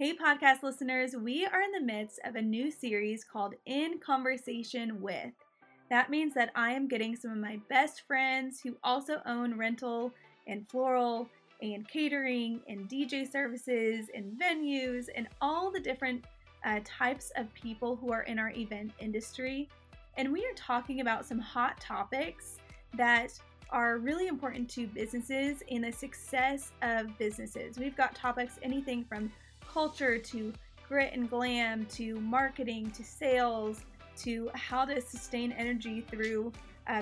Hey, podcast listeners, we are in the midst of a new series called In Conversation With. That means that I am getting some of my best friends who also own rental and floral and catering and DJ services and venues and all the different types of people who are in our event industry. And we are talking about some hot topics that are really important to businesses and the success of businesses. We've got topics anything from culture to grit and glam to marketing to sales to how to sustain energy through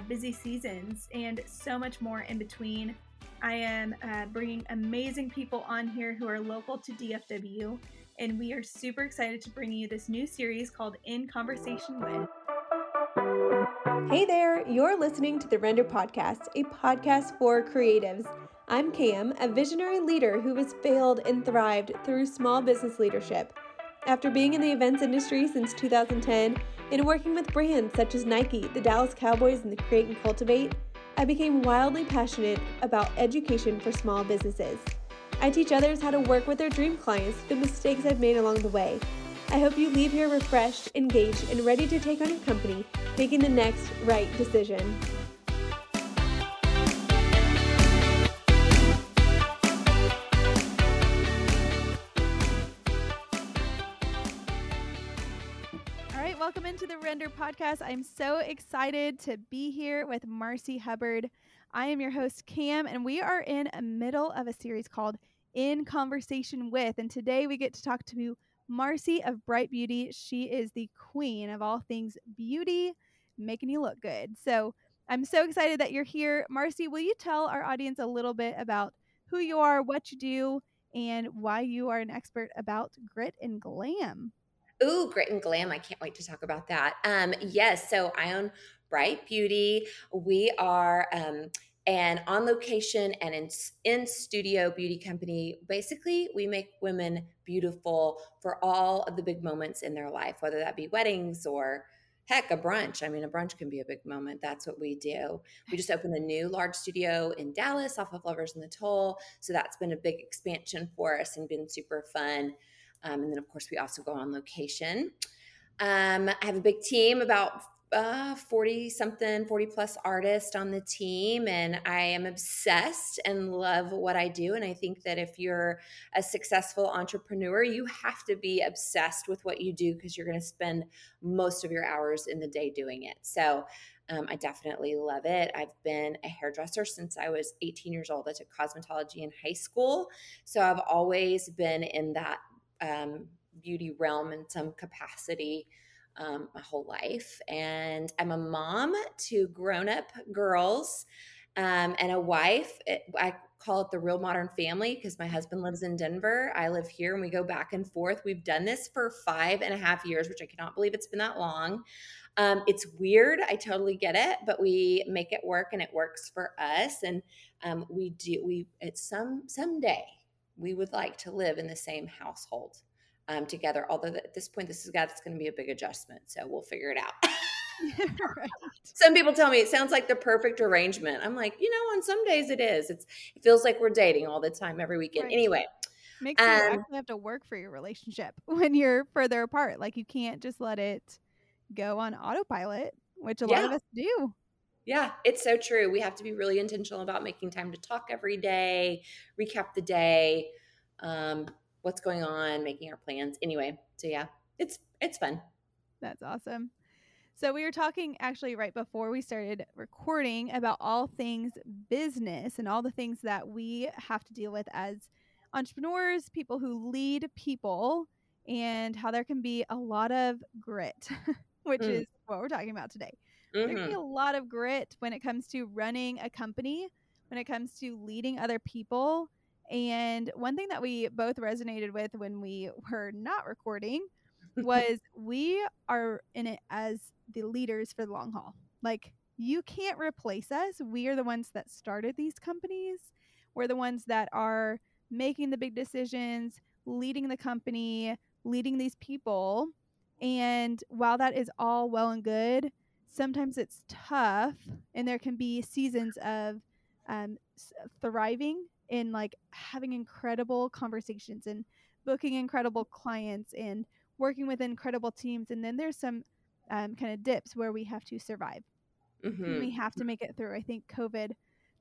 busy seasons and so much more in between. I am bringing amazing people on here who are local to DFW, and we are super excited to bring you this new series called In Conversation With. Hey there, you're listening to the Render Podcast, a podcast for creatives. I'm Cam, a visionary leader who has failed and thrived through small business leadership. After being in the events industry since 2010 and working with brands such as Nike, the Dallas Cowboys, and the Create and Cultivate, I became wildly passionate about education for small businesses. I teach others how to work with their dream clients through the mistakes I've made along the way. I hope you leave here refreshed, engaged, and ready to take on your company, making the next right decision. Welcome into the Render Podcast. I'm so excited to be here with Marcy Hubbard. I am your host, Cam, and we are in the middle of a series called In Conversation With. And today we get to talk to Marcy of Brite Beauty. She is the queen of all things beauty, making you look good. So I'm so excited that you're here. Marcy, will you tell our audience a little bit about who you are, what you do, and why you are an expert about grit and glam? Ooh, grit and glam. I can't wait to talk about that. Yes. So I own Brite Beauty. We are an on-location and in-studio beauty company. Basically, we make women beautiful for all of the big moments in their life, whether that be weddings or, heck, a brunch. I mean, a brunch can be a big moment. That's what we do. We just opened a new large studio in Dallas off of Lovers and the Toll. So that's been a big expansion for us and been super fun. And then, of course, we also go on location. I have a big team, about 40-plus artists on the team. And I am obsessed and love what I do. And I think that if you're a successful entrepreneur, you have to be obsessed with what you do because you're going to spend most of your hours in the day doing it. So I definitely love it. I've been a hairdresser since I was 18 years old. I took cosmetology in high school. So I've always been in that beauty realm in some capacity my whole life. And I'm a mom to grown-up girls and a wife. I call it the real modern family because my husband lives in Denver. I live here and we go back and forth. We've done this for 5.5 years, which I cannot believe it's been that long. It's weird. I totally get it, but we make it work and it works for us. And someday we would like to live in the same household together. Although at this point, that's going to be a big adjustment. So we'll figure it out. Right. Some people tell me it sounds like the perfect arrangement. I'm like, on some days it is. It feels like we're dating all the time, every weekend. Right. Anyway. Makes you actually have to work for your relationship when you're further apart. Like you can't just let it go on autopilot, which a lot of us do. Yeah, it's so true. We have to be really intentional about making time to talk every day, recap the day, what's going on, making our plans. Anyway, so yeah, it's fun. That's awesome. So we were talking actually right before we started recording about all things business and all the things that we have to deal with as entrepreneurs, people who lead people, and how there can be a lot of grit, which is what we're talking about today. There can be a lot of grit when it comes to running a company, when it comes to leading other people. And one thing that we both resonated with when we were not recording was we are in it as the leaders for the long haul. Like you can't replace us. We are the ones that started these companies. We're the ones that are making the big decisions, leading the company, leading these people. And while that is all well and good, sometimes it's tough and there can be seasons of thriving in like having incredible conversations and booking incredible clients and working with incredible teams. And then there's some kind of dips where we have to survive. Mm-hmm. We have to make it through. I think COVID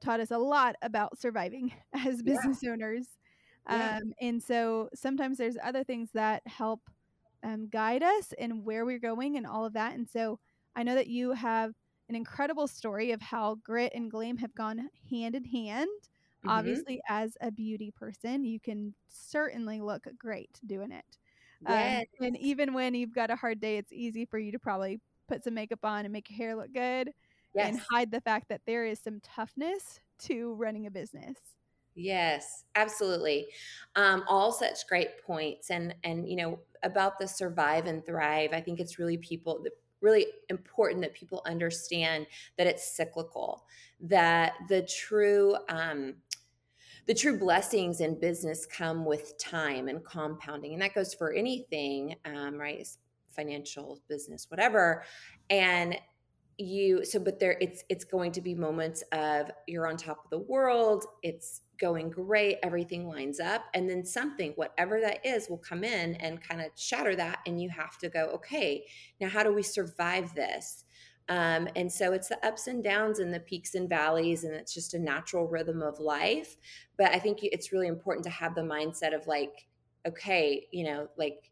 taught us a lot about surviving as business owners. And so sometimes there's other things that help guide us and where we're going and all of that. And so I know that you have an incredible story of how grit and glam have gone hand in hand. Mm-hmm. Obviously, as a beauty person, you can certainly look great doing it. Yes. And even when you've got a hard day, it's easy for you to probably put some makeup on and make your hair look good and hide the fact that there is some toughness to running a business. Yes, absolutely. All such great points. And, you know, about the survive and thrive, I think it's really important that people understand that it's cyclical, that the true blessings in business come with time and compounding. And that goes for anything, right? It's financial, business, whatever. And it's going to be moments of you're on top of the world. It's going great. Everything lines up. And then something, whatever that is, will come in and kind of shatter that. And you have to go, okay, now how do we survive this? And so it's the ups and downs and the peaks and valleys, and it's just a natural rhythm of life. But I think it's really important to have the mindset of like, okay, you know, like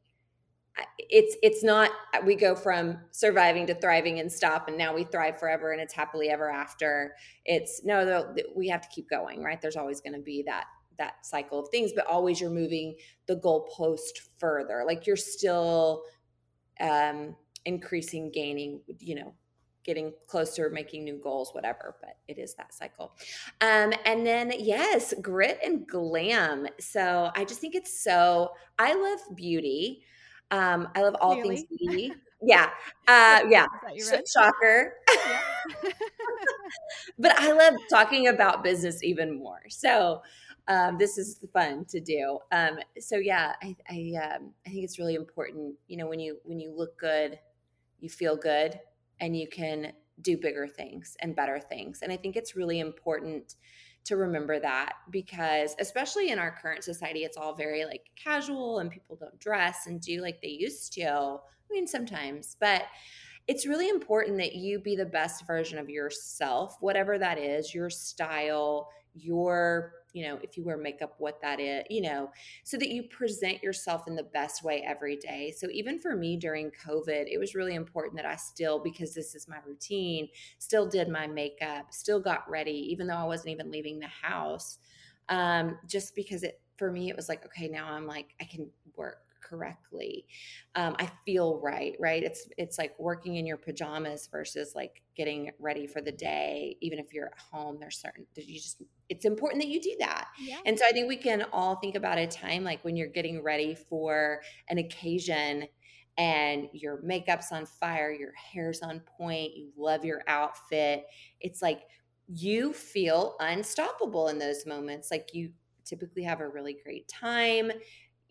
it's not, we go from surviving to thriving and stop, and now we thrive forever and it's happily ever after. It's no, we have to keep going, right? There's always going to be that cycle of things, but always you're moving the goalpost further. Like you're still increasing, gaining, you know, getting closer, making new goals, whatever, but it is that cycle. And then yes, grit and glam. So I just think I love beauty. I love all things beauty. Yeah. Yeah. Shocker. Yeah. But I love talking about business even more. So this is fun to do. So yeah, I think it's really important, you know, when you look good, you feel good, and you can do bigger things and better things. And I think it's really important to remember that, because especially in our current society, it's all very like casual and people don't dress and do like they used to. I mean, sometimes, but it's really important that you be the best version of yourself, whatever that is, your style, your, you know, if you wear makeup, what that is, you know, so that you present yourself in the best way every day. So even for me during COVID, it was really important that I still, because this is my routine, still did my makeup, still got ready, even though I wasn't even leaving the house. Just because for me, it was like, okay, now I'm like, I can work correctly. I feel right? It's like working in your pajamas versus like getting ready for the day. Even if you're at home, it's important that you do that. Yeah. And so I think we can all think about a time like when you're getting ready for an occasion and your makeup's on fire, your hair's on point, you love your outfit. It's like you feel unstoppable in those moments. Like you typically have a really great time.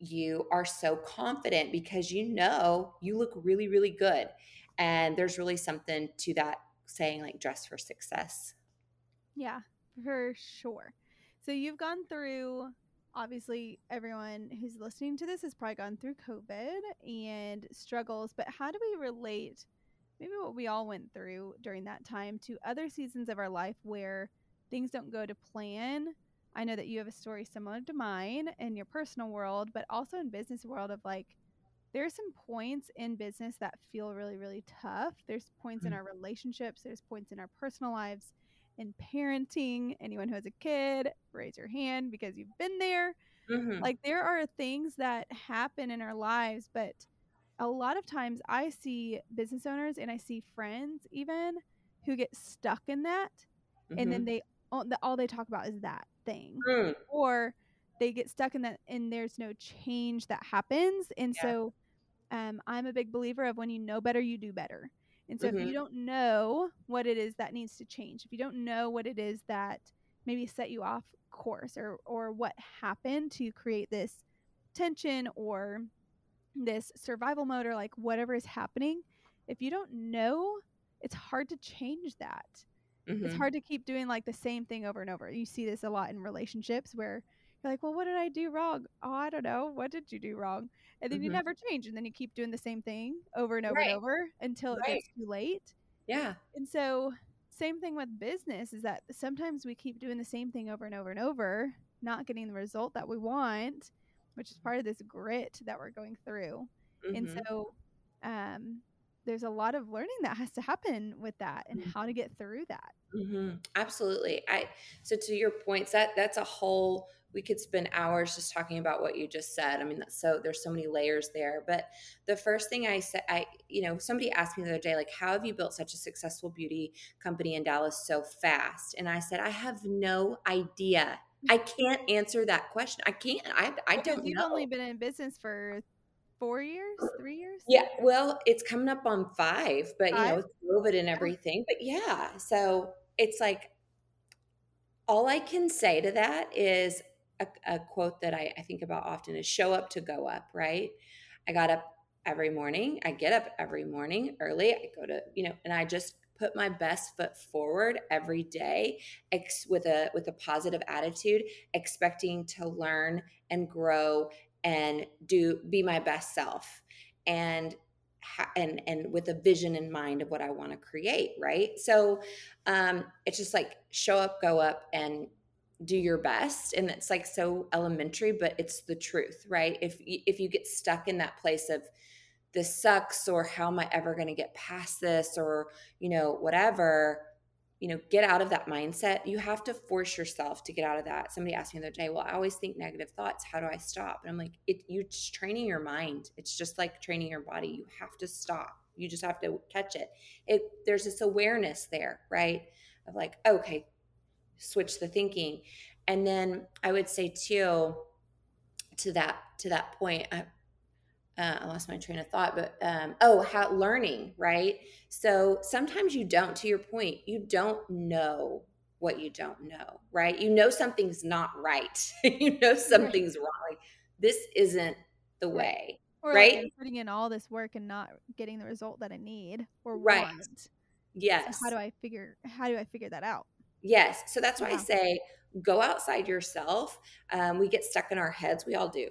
You are so confident because you know you look really, really good. And there's really something to that saying, like, dress for success. Yeah, for sure. So you've gone through, obviously everyone who's listening to this has probably gone through COVID and struggles, but how do we relate maybe what we all went through during that time to other seasons of our life where things don't go to plan? I know that you have a story similar to mine in your personal world, but also in business world of like, there's some points in business that feel really, really tough. There's points in our relationships. There's points in our personal lives, in parenting. Anyone who has a kid, raise your hand because you've been there. Mm-hmm. Like there are things that happen in our lives, but a lot of times I see business owners and I see friends even who get stuck in that. Mm-hmm. And then all they talk about is that thing, or they get stuck in that and there's no change that happens. And so I'm a big believer of when you know better, you do better. And so if you don't know what it is that needs to change, if you don't know what it is that maybe set you off course or what happened to create this tension or this survival mode or like whatever is happening, if you don't know, it's hard to change that. It's hard to keep doing like the same thing over and over. You see this a lot in relationships where You're like, well, what did I do wrong? Oh, I don't know. What did you do wrong? And then you never change. And then you keep doing the same thing over and over and over until it gets too late. Yeah. And so same thing with business is that sometimes we keep doing the same thing over and over and over, not getting the result that we want, which is part of this grit that we're going through. And so there's a lot of learning that has to happen with that and how to get through that. Absolutely. So to your points, that's a whole, we could spend hours just talking about what you just said. I mean, that's so there's so many layers there, but the first thing I said, somebody asked me the other day, like, how have you built such a successful beauty company in Dallas so fast? And I said, I have no idea. I can't answer that question. I can't, I don't know. You've only been in business for 3 years? Yeah. Well, it's coming up on 5, but you know, with COVID and everything, but yeah. So it's like, all I can say to that is a quote that I think about often is show up to go up, right? I get up every morning early. I go to, and I just put my best foot forward every day with a positive attitude, expecting to learn and grow and be my best self and with a vision in mind of what I want to create. Right. So, it's just like show up, go up and do your best. And it's like, so elementary, but it's the truth, right? If you get stuck in that place of this sucks, or how am I ever going to get past this, or, whatever, get out of that mindset. You have to force yourself to get out of that. Somebody asked me the other day, well, I always think negative thoughts. How do I stop? And I'm like, you're just training your mind. It's just like training your body. You have to stop. You just have to catch it. There's this awareness there, right? Of like, okay, switch the thinking. And then I would say too, to that point, I lost my train of thought, but, how learning, right? So sometimes you don't, to your point, you don't know what you don't know, right? You know, something's not right. You know, something's wrong. Like, this isn't the way, or right? Like, I'm putting in all this work and not getting the result that I need or want. Yes. So how do I figure that out? Yes. So that's why I say, go outside yourself. We get stuck in our heads. We all do.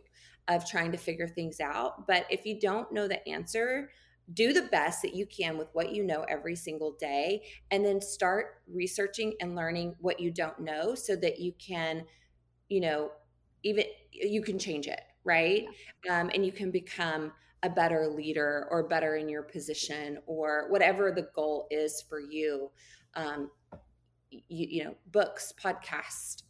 Of trying to figure things out. But if you don't know the answer, do the best that you can with what you know every single day, and then start researching and learning what you don't know so that you can, you can change it, right? And you can become a better leader or better in your position or whatever the goal is for you. Books, podcasts,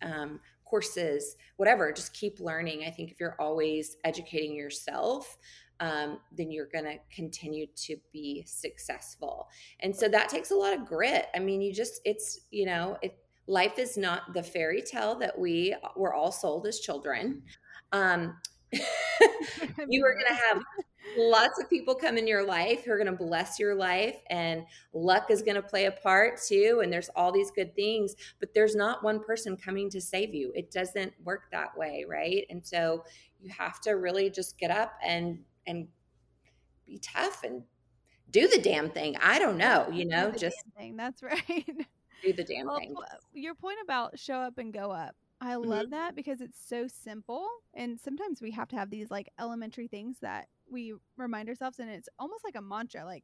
courses, whatever, just keep learning. I think if you're always educating yourself, then you're going to continue to be successful. And so that takes a lot of grit. I mean, life is not the fairy tale that we were all sold as children. You are going to have lots of people come in your life who are going to bless your life, and luck is going to play a part too. And there's all these good things, but there's not one person coming to save you. It doesn't work that way, right? And so you have to really just get up and be tough and do the damn thing. I don't know, just damn thing. That's right. Do the damn thing. Your point about show up and go up. I love that because it's so simple. And sometimes we have to have these like elementary things that we remind ourselves. And it's almost like a mantra, like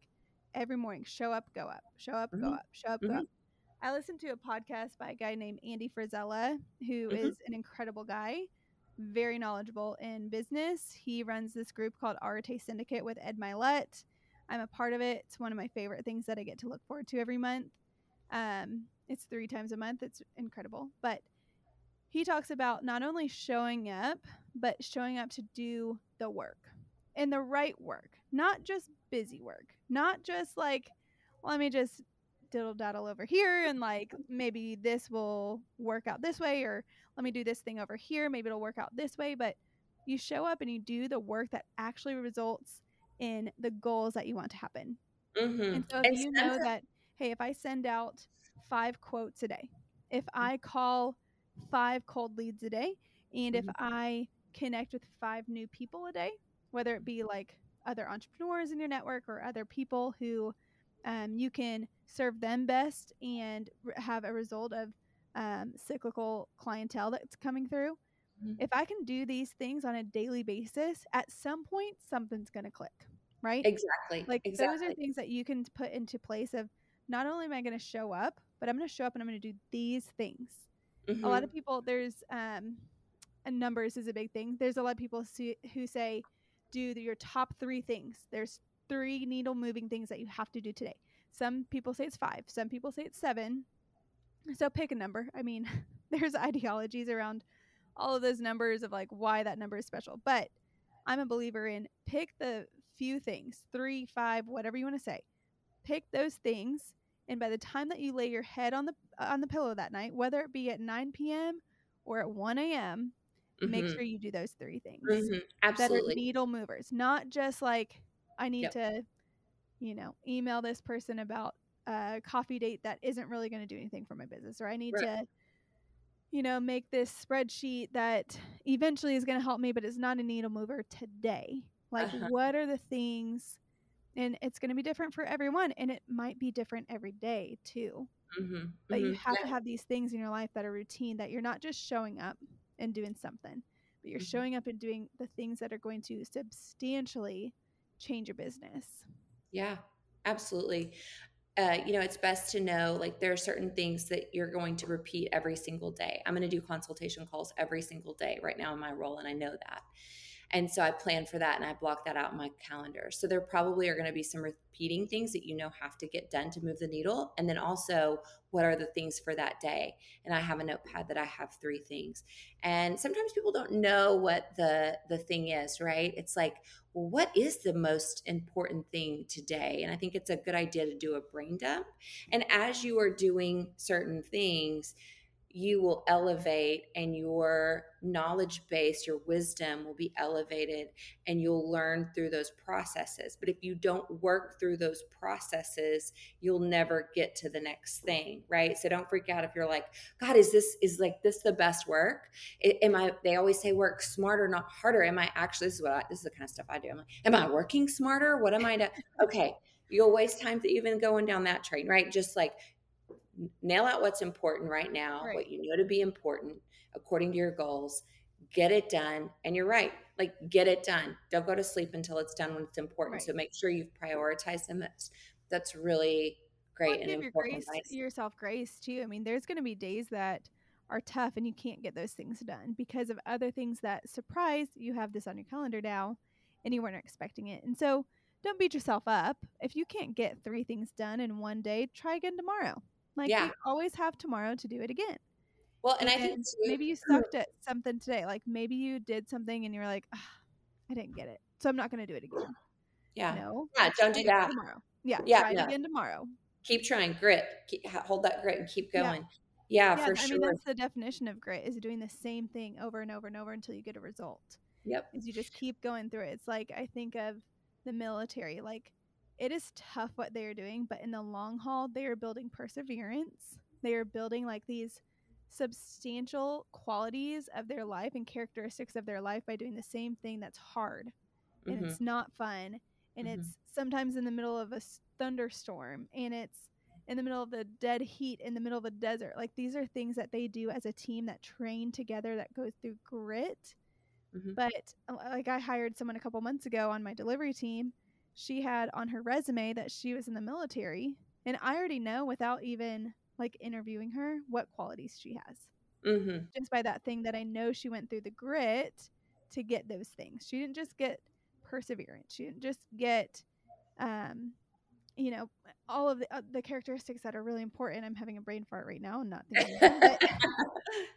every morning, show up, go up, show up, go up, show up, go up. I listened to a podcast by a guy named Andy Frisella, who is an incredible guy, very knowledgeable in business. He runs this group called Arete Syndicate with Ed Mylett. I'm a part of it. It's one of my favorite things that I get to look forward to every month. It's 3 times a month. It's incredible. But he talks about not only showing up, but showing up to do the work and the right work, not just busy work, not just like, well, let me just diddle daddle over here and like maybe this will work out this way, or let me do this thing over here. Maybe it'll work out this way. But you show up and you do the work that actually results in the goals that you want to happen. And so if you know that, hey, if I send out 5 quotes a day, if I call 5 cold leads a day, and if I connect with 5 new people a day, whether it be like other entrepreneurs in your network or other people who you can serve them best and have a result of cyclical clientele that's coming through, Mm-hmm. If I can do these things on a daily basis, at some point, something's going to click, right? Exactly. Like those are things that you can put into place of not only am I going to show up, but I'm going to show up and I'm going to do these things. Mm-hmm. A lot of people, there's and numbers is a big thing. There's a lot of people who say, do your top 3 things. There's 3 needle moving things that you have to do today. Some people say it's 5. Some people say it's 7. So pick a number. I mean, there's ideologies around all of those numbers of like why that number is special. But I'm a believer in pick the few things, 3, 5, whatever you want to say. Pick those things. And by the time that you lay your head on the pillow that night, whether it be at 9 p.m. or at 1 a.m., mm-hmm. make sure you do those 3 things. Mm-hmm. Absolutely. That are needle movers. Not just like I need to, email this person about a coffee date that isn't really going to do anything for my business. Or I need to, make this spreadsheet that eventually is going to help me, but it's not a needle mover today. Like what are the things? And it's going to be different for everyone. And it might be different every day too. Mm-hmm. But you have to have these things in your life that are routine, that you're not just showing up and doing something, but you're showing up and doing the things that are going to substantially change your business. Yeah, absolutely. It's best to know, like, there are certain things that you're going to repeat every single day. I'm going to do consultation calls every single day right now in my role, and I know that. And so I plan for that and I block that out in my calendar. So there probably are going to be some repeating things that have to get done to move the needle. And then also, what are the things for that day? And I have a notepad that I have 3 things. And sometimes people don't know what the thing is, right? It's like, well, what is the most important thing today? And I think it's a good idea to do a brain dump. And as you are doing certain things, you will elevate, and your knowledge base, your wisdom will be elevated, and you'll learn through those processes. But if you don't work through those processes, you'll never get to the next thing, right? So don't freak out if you're like, God, is this the best work? They always say work smarter, not harder. Am I actually, this is the kind of stuff I do. I'm like, am I working smarter? What am I doing? Okay. You'll waste time to even going down that train, right? Just like, nail out what's important right now, right. What to be important according to your goals, get it done. And you're right. Like, get it done. Don't go to sleep until it's done when it's important. Right. So make sure you've prioritized them. That's really great. And important. Give yourself grace too. I mean, there's going to be days that are tough and you can't get those things done because of other things that surprise you. Have this on your calendar now and you weren't expecting it. And so don't beat yourself up. If you can't get 3 things done in one day, try again tomorrow. Like, you always have tomorrow to do it again. Well, and I think maybe you sucked at something today. Like, maybe you did something and you were like, I didn't get it, so I'm not going to do it again. Yeah. No. Yeah. Don't do that. Tomorrow. Yeah. Yeah. Try it again tomorrow. Keep trying. Grit. Hold that grit and keep going. Yeah, for sure. I mean, that's the definition of grit, is doing the same thing over and over and over until you get a result. Yep. Is you just keep going through it. It's like, I think of the military, like, it is tough what they are doing, but in the long haul, they are building perseverance. They are building like these substantial qualities of their life and characteristics of their life by doing the same thing that's hard and it's not fun. And it's sometimes in the middle of a thunderstorm, and it's in the middle of the dead heat, in the middle of the desert. Like, these are things that they do as a team that train together, that goes through grit. Mm-hmm. But like, I hired someone a couple months ago on my delivery team. She had on her resume that she was in the military, and I already know, without even like interviewing her, what qualities she has just by that thing that I know she went through the grit to get those things. She didn't just get perseverance. She didn't just get, all of the characteristics that are really important. I'm having a brain fart right now and not thinking about it.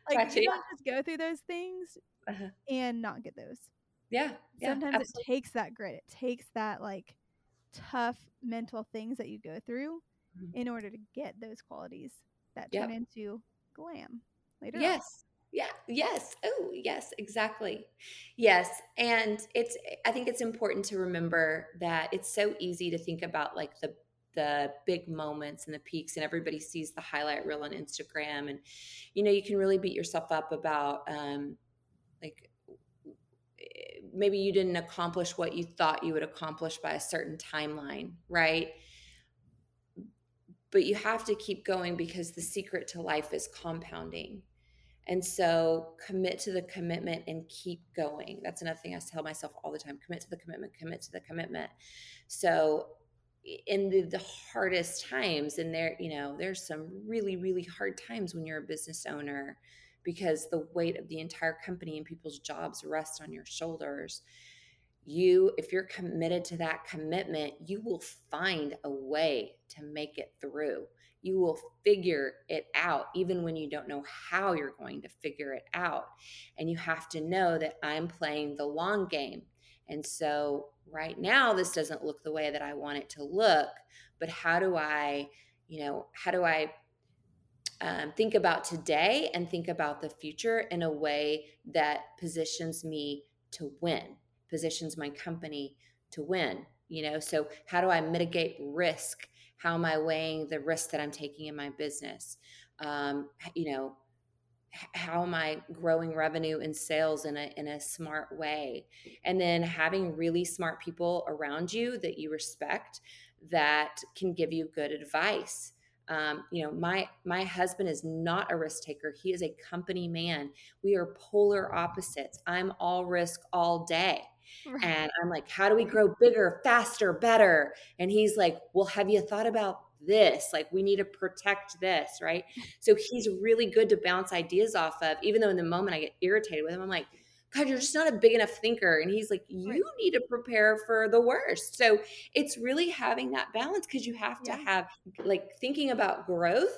But, like, you don't just go through those things and not get those. Yeah. Sometimes absolutely. It takes that grit. It takes that like tough mental things that you go through in order to get those qualities that turn into glam later on. Yeah. Yes. Oh, yes, exactly. Yes. And I think it's important to remember that it's so easy to think about like the big moments and the peaks, and everybody sees the highlight reel on Instagram. And, you can really beat yourself up about maybe you didn't accomplish what you thought you would accomplish by a certain timeline, right? But you have to keep going, because the secret to life is compounding. And so commit to the commitment and keep going. That's another thing I tell myself all the time, commit to the commitment, commit to the commitment. So in the hardest times, and there, you know, there's some really, really hard times when you're a business owner, because the weight of the entire company and people's jobs rests on your shoulders. If you're committed to that commitment, you will find a way to make it through. You will figure it out, even when you don't know how you're going to figure it out. And you have to know that I'm playing the long game. And so right now, this doesn't look the way that I want it to look, but how do I think about today and think about the future in a way that positions me to win, positions my company to win, you know? So how do I mitigate risk? How am I weighing the risk that I'm taking in my business? How am I growing revenue and sales in a smart way? And then having really smart people around you that you respect that can give you good advice. My husband is not a risk taker. He is a company man. We are polar opposites. I'm all risk all day. Right. And I'm like, how do we grow bigger, faster, better? And he's like, well, have you thought about this? Like, we need to protect this, right? So he's really good to bounce ideas off of, even though in the moment I get irritated with him. I'm like, God, you're just not a big enough thinker. And he's like, you need to prepare for the worst. So it's really having that balance, because you have to have, like, thinking about growth,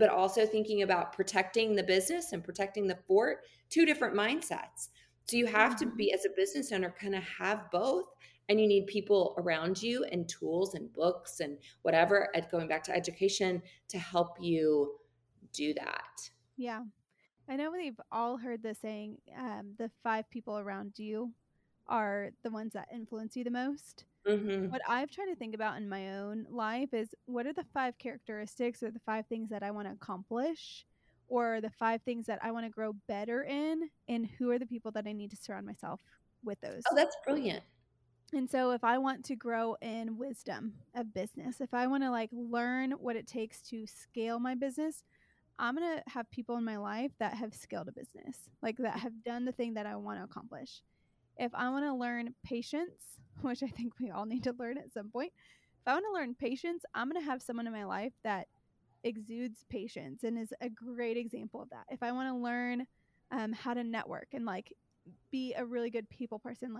but also thinking about protecting the business and protecting the fort, two different mindsets. So you have to be, as a business owner, kind of have both, and you need people around you and tools and books and whatever, going back to education, to help you do that. Yeah. I know we've all heard the saying, the five people around you are the ones that influence you the most. Mm-hmm. What I've tried to think about in my own life is, what are the five characteristics or the five things that I want to accomplish, or the five things that I want to grow better in, and who are the people that I need to surround myself with those? Oh, that's brilliant. And so if I want to grow in wisdom of business, if I want to learn what it takes to scale my business, I'm going to have people in my life that have scaled a business, that have done the thing that I want to accomplish. If I want to learn patience, which I think we all need to learn at some point, if I want to learn patience, I'm going to have someone in my life that exudes patience and is a great example of that. If I want to learn how to network and be a really good people person,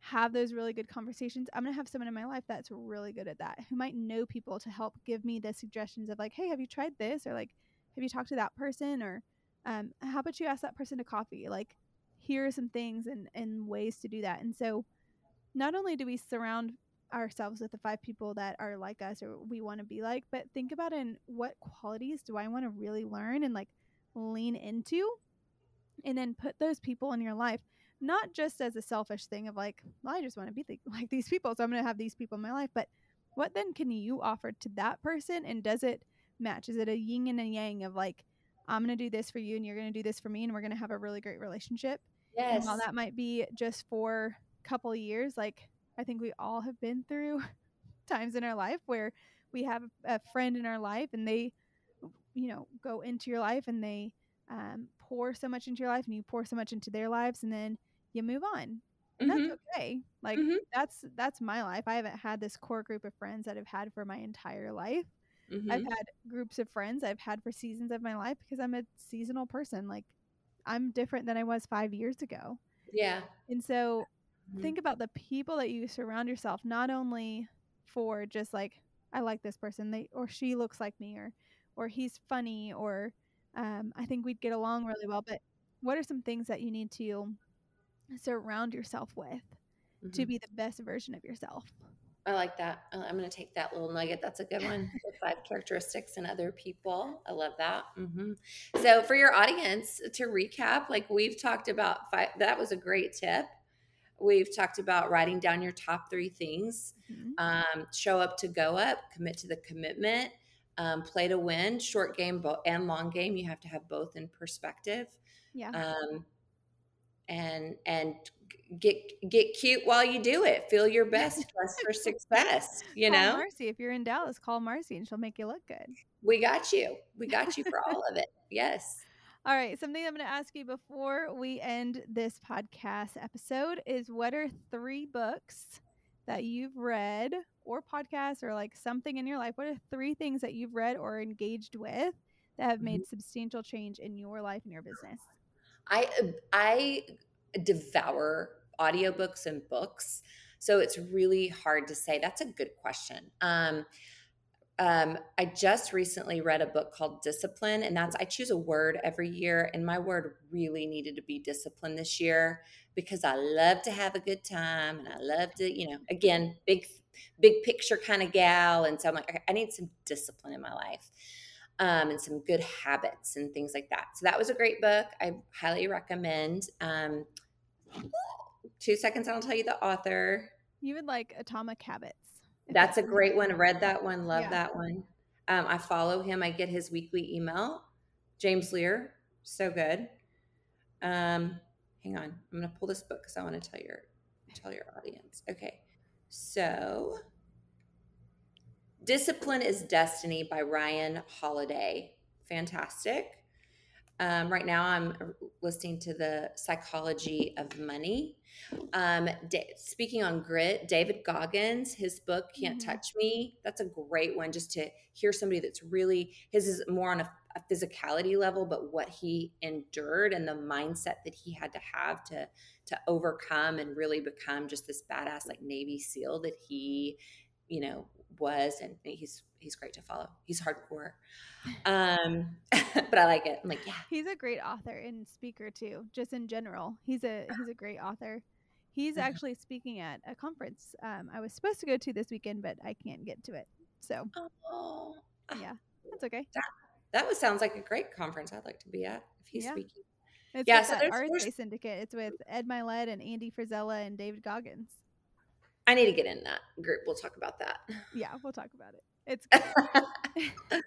have those really good conversations, I'm going to have someone in my life that's really good at that, who might know people to help give me the suggestions of hey, have you tried this? Or have you talked to that person? Or how about you ask that person to coffee? Here are some things and ways to do that. And so not only do we surround ourselves with the five people that are like us or we want to be like, but think about in what qualities do I want to really learn and lean into, and then put those people in your life, not just as a selfish thing of I just want to be like these people, so I'm going to have these people in my life. But what then can you offer to that person? And does it match? Is it a yin and a yang of I'm going to do this for you and you're going to do this for me, and we're going to have a really great relationship? Yes. And while that might be just for a couple of years, I think we all have been through times in our life where we have a friend in our life and they, go into your life and they pour so much into your life and you pour so much into their lives, and then you move on. And that's okay. That's my life. I haven't had this core group of friends that I've had for my entire life. Mm-hmm. I've had groups of friends I've had for seasons of my life, because I'm a seasonal person. I'm different than I was 5 years ago. Yeah. And so think about the people that you surround yourself, not only for just I like this person, or she looks like me, or he's funny, or I think we'd get along really well. But what are some things that you need to surround yourself with to be the best version of yourself? I like that. I'm going to take that little nugget. That's a good one. The five characteristics in other people. I love that. Mm-hmm. So for your audience, to recap, we've talked about five. That was a great tip. We've talked about writing down your top three things, show up to go up, commit to the commitment, play to win, short game and long game. You have to have both in perspective. Yeah. And get cute while you do it. Feel your best, dress for success. Call Marcy. If you're in Dallas, call Marcy and she'll make you look good. We got you. We got you for all of it. Yes. All right. Something I'm going to ask you before we end this podcast episode is, what are three books that you've read or podcasts or like something in your life? What are three things that you've read or engaged with that have made substantial change in your life and your business? I devour audiobooks and books. So it's really hard to say. That's a good question. I just recently read a book called Discipline, and that's, I choose a word every year, and my word really needed to be discipline this year because I love to have a good time and I love to, you know, again, big picture kind of gal. And so I'm like, okay, I need some discipline in my life, and some good habits and things like that. So that was a great book. I highly recommend. 2 seconds, and I'll tell you the author. You would like Atomic Habits. That's a great one. I read that one. Love that one. I follow him. I get his weekly email. James Clear. So good. Hang on. I'm going to pull this book because I want to tell your audience. Okay. So Discipline is Destiny by Ryan Holiday. Fantastic. Right now I'm listening to The Psychology of Money. Speaking on grit, David Goggins, his book Can't Touch Me. That's a great one just to hear somebody that's really, his is more on a physicality level, but what he endured and the mindset that he had to have to overcome and really become just this badass like Navy SEAL that he, you know, was, and he's great to follow. He's hardcore. But I like it. I'm like, yeah. He's a great author and speaker too, just in general. He's a great author. He's actually speaking at a conference I was supposed to go to this weekend, but I can't get to it. So yeah, that's okay. That sounds like a great conference I'd like to be at if he's speaking. It's with so Arete Syndicate. It's with Ed Mylett and Andy Frisella and David Goggins. I need to get in that group. We'll talk about that. Yeah, we'll talk about it. It's good.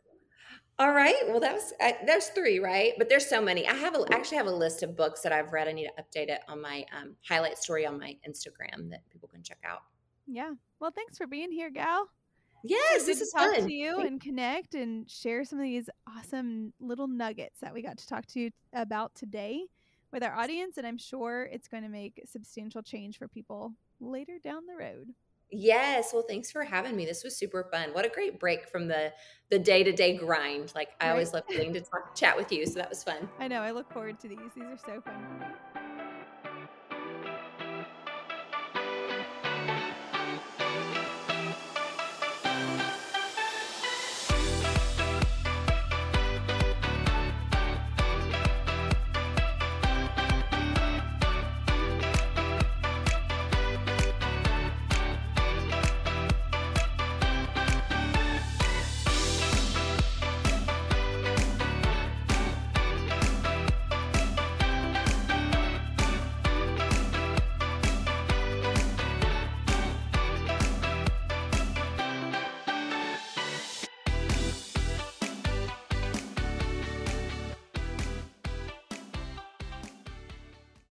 All right. Well, there's three, right? But there's so many. I actually have a list of books that I've read. I need to update it on my highlight story on my Instagram that people can check out. Yeah. Well, thanks for being here, gal. Yes, this is fun. Talk to you and connect and share some of these awesome little nuggets that we got to talk to you about today with our audience. And I'm sure it's going to make substantial change for people later down the road. Yes. Well, thanks for having me. This was super fun. What a great break from the day-to-day grind. Like I always love getting to chat with you. So that was fun. I know. I look forward to these. These are so fun.